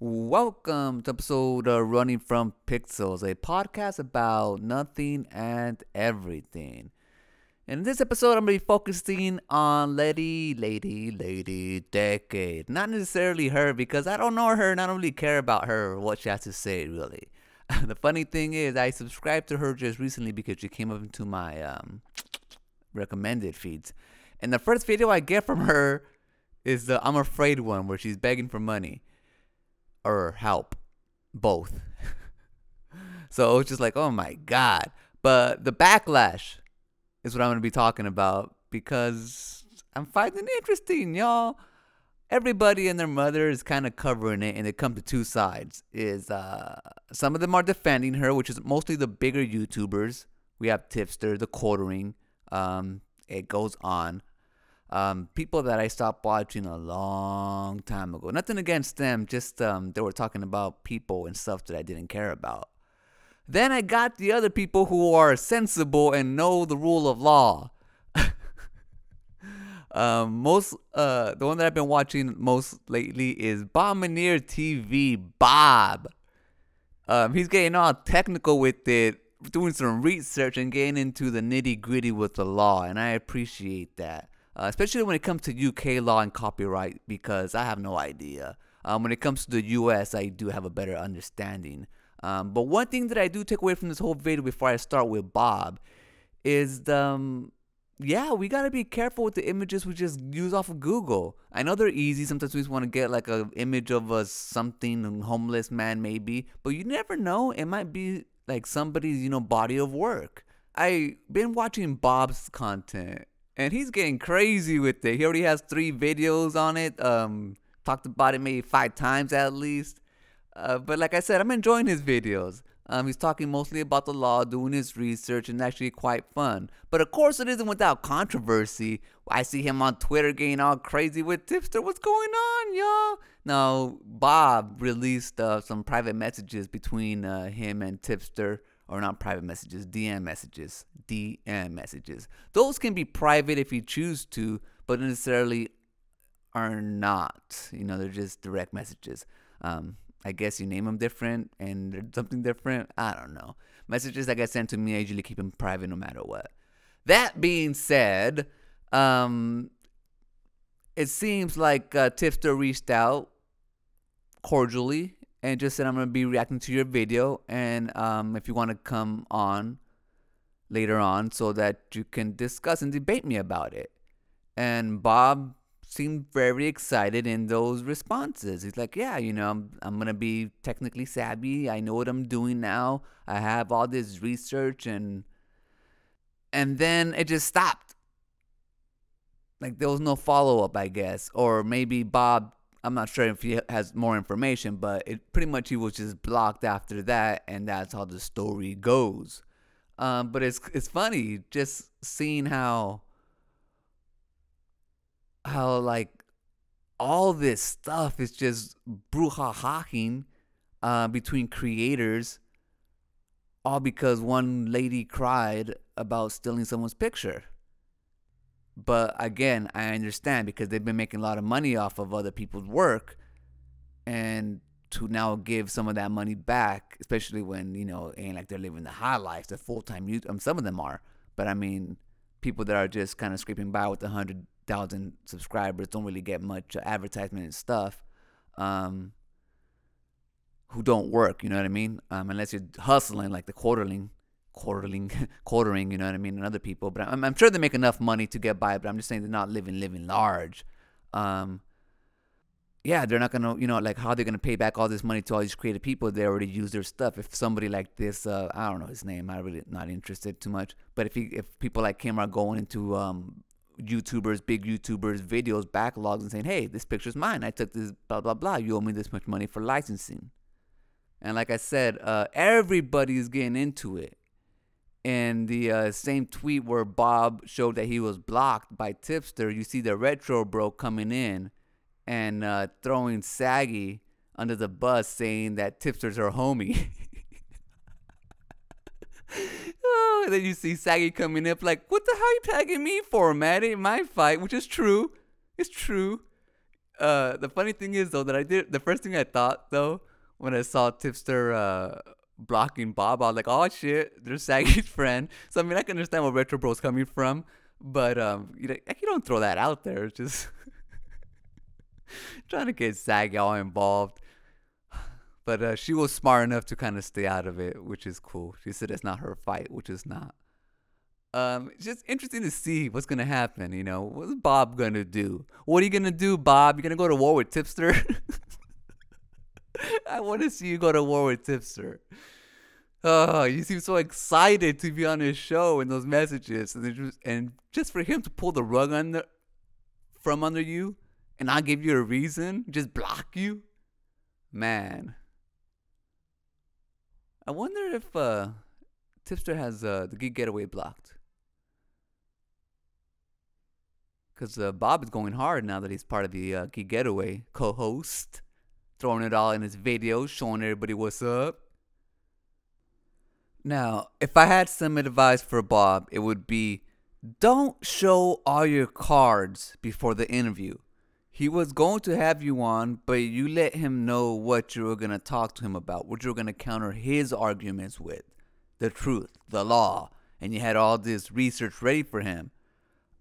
Welcome to episode of Running From Pixels, a podcast about nothing and everything. In this episode, I'm going to be focusing on Lady Decade. Not necessarily her, because I don't know her and I don't really care about her or what she has to say, really. The funny thing is, I subscribed to her just recently because she came up into my recommended feeds. And the first video I get from her is the I'm Afraid one, where she's begging for money. Or help. Both. So it's just like, oh my God. But the backlash is what I'm going to be talking about, because I'm finding it interesting, y'all. Everybody and their mother is kind of covering it, and it comes to two sides. Some of them are defending her, which is mostly the bigger YouTubers. We have Tipster, The Quartering. It goes on. People that I stopped watching a long time ago. Nothing against them, just they were talking about people and stuff that I didn't care about. Then I got the other people who are sensible and know the rule of law. The one that I've been watching most lately is Bob Minear TV. Bob. He's getting all technical with it, doing some research and getting into the nitty gritty with the law, and I appreciate that. Especially when it comes to UK law and copyright, because I have no idea. When it comes to the US, I do have a better understanding. But one thing that I do take away from this whole video before I start with Bob is, we got to be careful with the images we just use off of Google. I know they're easy. Sometimes we just want to get like an image of something, homeless man maybe. But you never know. It might be like somebody's, body of work. I've been watching Bob's content. And he's getting crazy with it. He already has 3 videos on it. Talked about it maybe 5 times at least. But like I said, I'm enjoying his videos. He's talking mostly about the law, doing his research, and actually quite fun. But of course it isn't without controversy. I see him on Twitter getting all crazy with Tipster. What's going on, y'all? Now, Bob released some private messages between him and Tipster. Or not private messages, DM messages. Those can be private if you choose to, but necessarily are not. They're just direct messages. I guess you name them different and they're something different. I don't know. Messages that get sent to me, I usually keep them private no matter what. That being said, it seems like Tipster reached out cordially and just said, I'm going to be reacting to your video. And if you want to come on later on so that you can discuss and debate me about it. And Bob seemed very excited in those responses. He's like, yeah, I'm going to be technically savvy. I know what I'm doing now. I have all this research. And then it just stopped. Like there was no follow-up, I guess. Or maybe Bob, I'm not sure if he has more information, but it pretty much he was just blocked after that, and that's how the story goes. But it's funny just seeing how like all this stuff is just brouhahaing between creators, all because one lady cried about stealing someone's picture. But again, I understand because they've been making a lot of money off of other people's work, and to now give some of that money back, especially when, it ain't like they're living the high life, the full-time youth. Some of them are, but I mean, people that are just kind of scraping by with 100,000 subscribers don't really get much advertisement and stuff, who don't work, you know what I mean? Unless you're hustling like the quartering, you know what I mean, and other people. But I'm sure they make enough money to get by, but I'm just saying they're not living large. They're not going to, how are they going to pay back all this money to all these creative people? They already use their stuff. If somebody like this, I don't know his name, I'm really not interested too much. But if people like him are going into YouTubers, big YouTubers, videos, backlogs, and saying, hey, this picture's mine. I took this blah, blah, blah. You owe me this much money for licensing. And like I said, everybody's getting into it. In the same tweet where Bob showed that he was blocked by Tipster, you see the Retro Bro coming in and throwing Saggy under the bus, saying that Tipster's her homie. And then you see Saggy coming up like, what the hell are you tagging me for, man? It ain't my fight, which is true. It's true. The funny thing is, though, that I did, the first thing I thought, though, when I saw Tipster blocking Bob, I was like, oh, shit, they're Saggy's friend. So, I mean, I can understand where Retro Bro's coming from, but you don't throw that out there. It's just trying to get Saggy all involved. But she was smart enough to kind of stay out of it, which is cool. She said it's not her fight, which is not. It's just interesting to see what's going to happen, you know. What's Bob going to do? What are you going to do, Bob? You're going to go to war with Tipster? I want to see you go to war with Tipster. Oh, you seem so excited to be on his show and those messages. And just for him to pull the rug under from under you and not give you a reason, just block you. Man. I wonder if Tipster has the Geek Getaway blocked. Because Bob is going hard now that he's part of the Geek Getaway co-host. Throwing it all in his videos, showing everybody what's up. Now, if I had some advice for Bob, it would be, don't show all your cards before the interview. He was going to have you on, but you let him know what you were going to talk to him about, what you were going to counter his arguments with. The truth, the law, and you had all this research ready for him.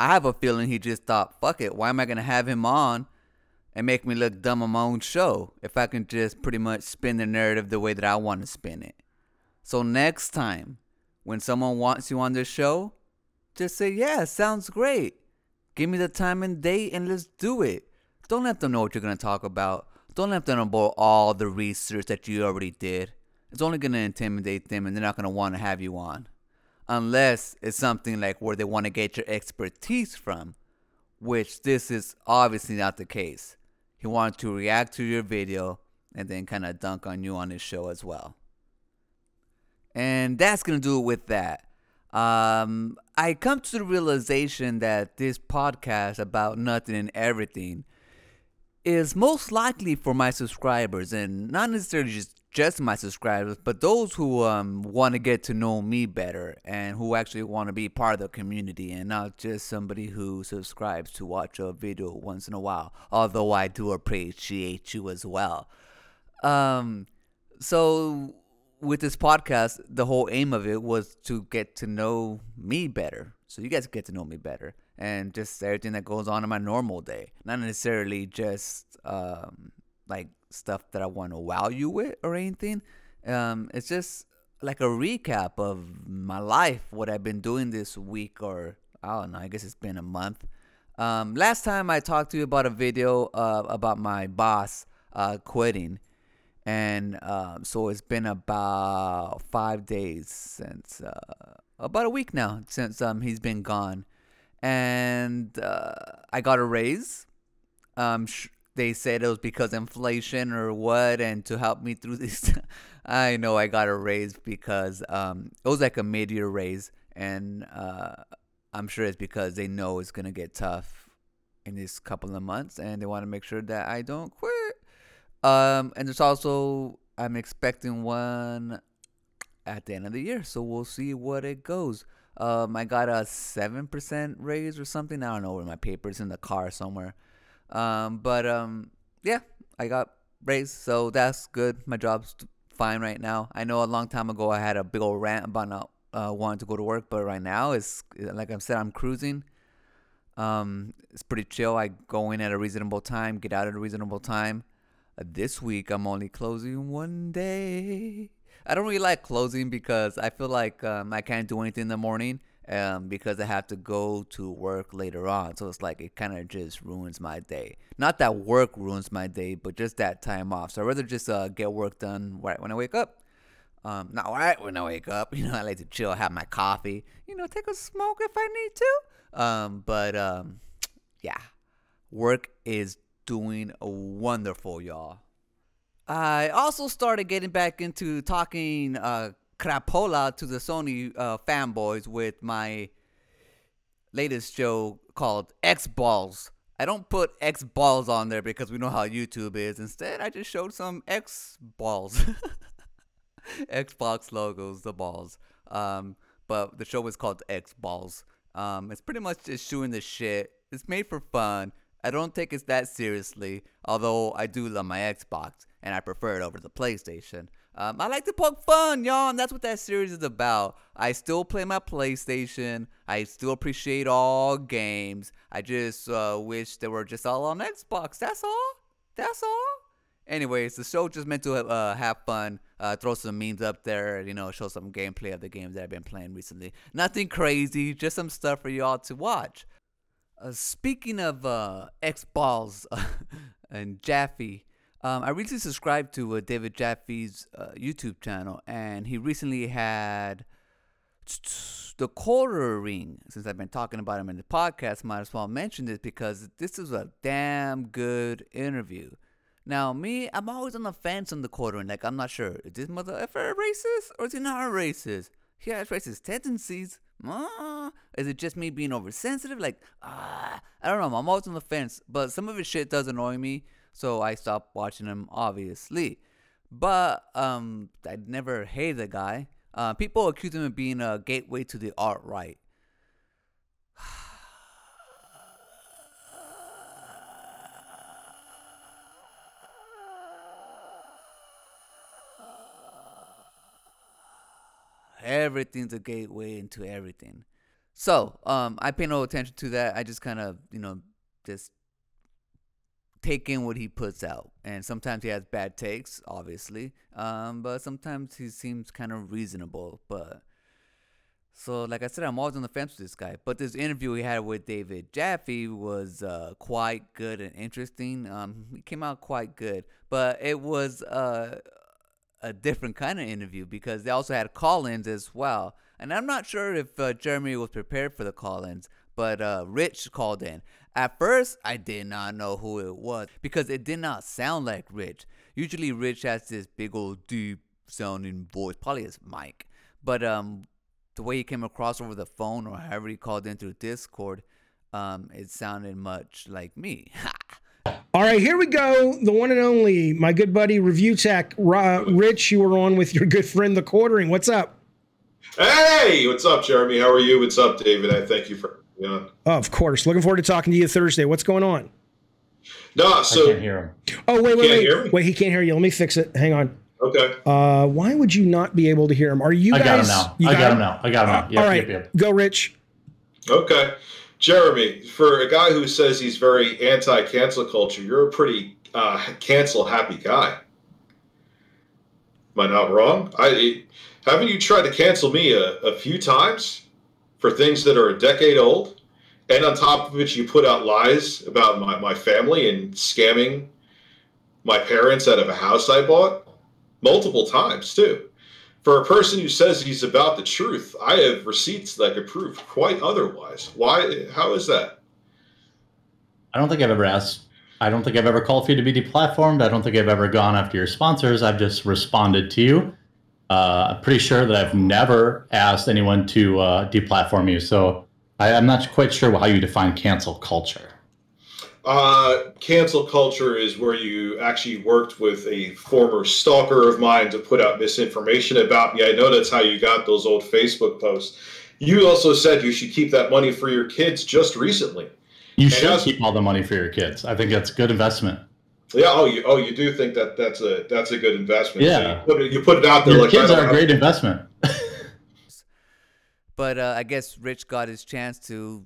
I have a feeling he just thought, fuck it, why am I going to have him on and make me look dumb on my own show if I can just pretty much spin the narrative the way that I want to spin it? So next time, when someone wants you on this show, just say, yeah, sounds great. Give me the time and date and let's do it. Don't let them know what you're going to talk about. Don't let them know all the research that you already did. It's only going to intimidate them, and they're not going to want to have you on. Unless it's something like where they want to get your expertise from, which this is obviously not the case. He wanted to react to your video and then kind of dunk on you on his show as well. And that's going to do it with that. I come to the realization that this podcast about nothing and everything is most likely for my subscribers, and not necessarily just my subscribers, but those who want to get to know me better and who actually want to be part of the community and not just somebody who subscribes to watch a video once in a while, although I do appreciate you as well. So with this podcast, the whole aim of it was to get to know me better. So you guys get to know me better and just everything that goes on in my normal day, not necessarily just like stuff that I want to wow you with or anything. It's just like a recap of my life, what I've been doing this week, or I don't know, I guess it's been a month. Last time I talked to you about a video about my boss quitting, and so it's been about 5 days since about a week now since he's been gone, and I got a raise. They said it was because inflation or what, and to help me through this. I know I got a raise because it was like a mid-year raise, and I'm sure it's because they know it's going to get tough in these couple of months, and they want to make sure that I don't quit. And there's also, I'm expecting one at the end of the year, so we'll see what it goes. I got a 7% raise or something. I don't know where my paper's in the car somewhere. Yeah, I got raised, so that's good. My job's fine right now. I know a long time ago I had a big old rant about not wanting to go to work, but right now it's like I said, I'm cruising. It's pretty chill. I go in at a reasonable time, get out at a reasonable time. This week I'm only closing one day. I don't really like closing because I feel like I can't do anything in the morning. Because I have to go to work later on. So it's like it kind of just ruins my day. Not that work ruins my day, but just that time off. So I'd rather just get work done right when I wake up. Not right when I wake up. You know, I like to chill, have my coffee. You know, take a smoke if I need to. Yeah, work is doing wonderful, y'all. I also started getting back into talking crapola to the Sony fanboys with my latest show called X Balls. I don't put X Balls on there because we know how YouTube is. Instead, I just showed some X Balls. Xbox logos, the balls. But the show is called X Balls. It's pretty much just shooting the shit. It's made for fun. I don't take it that seriously, although I do love my Xbox, and I prefer it over the PlayStation. I like to poke fun, y'all, and that's what that series is about. I still play my PlayStation. I still appreciate all games. I just wish they were just all on Xbox. That's all. That's all. Anyways, the show just meant to have fun, throw some memes up there, you know, show some gameplay of the games that I've been playing recently. Nothing crazy, just some stuff for y'all to watch. Speaking of X Balls and Jaffe, I recently subscribed to David Jaffe's YouTube channel, and he recently had The Quartering. Since I've been talking about him in the podcast, might as well mention this because this is a damn good interview. Now, me, I'm always on the fence on The Quartering. Like, I'm not sure. Is this mother effer racist or is he not a racist? He has racist tendencies. Is it just me being oversensitive? Like, I don't know. I'm always on the fence. But some of his shit does annoy me, so I stopped watching him, obviously. But I never hated the guy. People accuse him of being a gateway to the alt-right. Everything's a gateway into everything. So, I pay no attention to that. I just kind of, you know, just take in what he puts out. And sometimes he has bad takes, obviously. But sometimes he seems kind of reasonable. But so, like I said, I'm always on the fence with this guy. But this interview he had with David Jaffe was quite good and interesting. It came out quite good. But it was a different kind of interview because they also had call-ins as well. And I'm not sure if Jeremy was prepared for the call-ins, but Rich called in. At first, I did not know who it was because it did not sound like Rich. Usually, Rich has this big old deep-sounding voice, probably his mic. But the way he came across over the phone or however he called in through Discord, it sounded much like me. Ha! All right, here we go. The one and only, my good buddy, ReviewTech. Rich, you were on with your good friend, The Quartering. What's up? Hey, what's up, Jeremy? How are you? What's up, David? I thank you for having me on. Oh, of course. Looking forward to talking to you Thursday. What's going on? No, so I can't hear him. Oh, wait. Wait, he can't hear you. Let me fix it. Hang on. Okay. Why would you not be able to hear him? Are you guys? I got him now. I got him now. Yep, all right. Yep. Go, Rich. Okay. Jeremy, for a guy who says he's very anti-cancel culture, you're a pretty cancel-happy guy. Am I not wrong? Haven't you tried to cancel me a few times for things that are a decade old? And on top of it, you put out lies about my family and scamming my parents out of a house I bought multiple times, too. For a person who says he's about the truth, I have receipts that could prove quite otherwise. Why? How is that? I don't think I've ever asked. I don't think I've ever called for you to be deplatformed. I don't think I've ever gone after your sponsors. I've just responded to you. I'm pretty sure that I've never asked anyone to deplatform you. So I'm not quite sure how you define cancel culture. Cancel culture is where you actually worked with a former stalker of mine to put out misinformation about me. I know that's how you got those old Facebook posts. You also said you should keep that money for your kids just recently. You should keep all the money for your kids. I think that's a good investment. Yeah. Oh, you do think that that's a good investment. Yeah. So you put it out there. Your like kids are a great investment. But I guess Rich got his chance to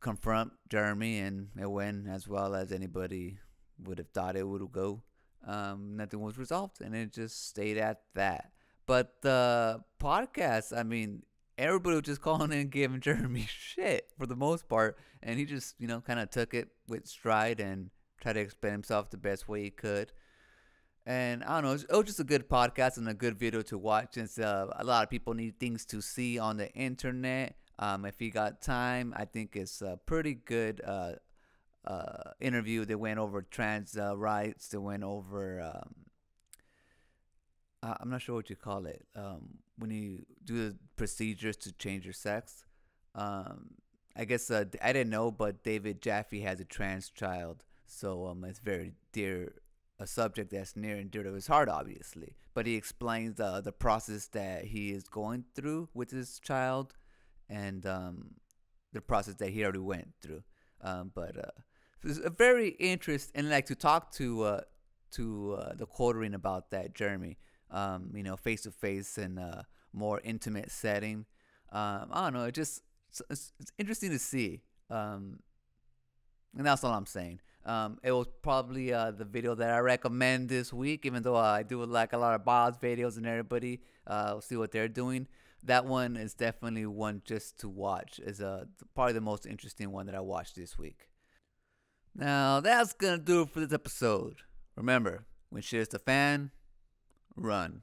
confront Jeremy, and it went as well as anybody would have thought it would go. Nothing was resolved, and it just stayed at that. But the podcast, I mean, everybody was just calling in and giving Jeremy shit for the most part, and he just, you know, kind of took it with stride and tried to explain himself the best way he could. And I don't know, it was just a good podcast and a good video to watch. It's a lot of people need things to see on the internet. If you got time, I think it's a pretty good interview. They went over trans rights. They went over, I'm not sure what you call it, when you do the procedures to change your sex. I guess, I didn't know, but David Jaffe has a trans child. So it's very dear, a subject that's near and dear to his heart, obviously. But he explains the process that he is going through with his child. And the process that he already went through. But It's a very interesting, and like to talk to the Quartering about that, Jeremy. You know, face to face and more intimate setting. I don't know. It just it's interesting to see. And that's all I'm saying. It was probably the video that I recommend this week, even though I do like a lot of Bob's videos and everybody. We'll see what they're doing. That one is definitely one just to watch. It's probably the most interesting one that I watched this week. Now, that's going to do it for this episode. Remember, when shit is the fan, run.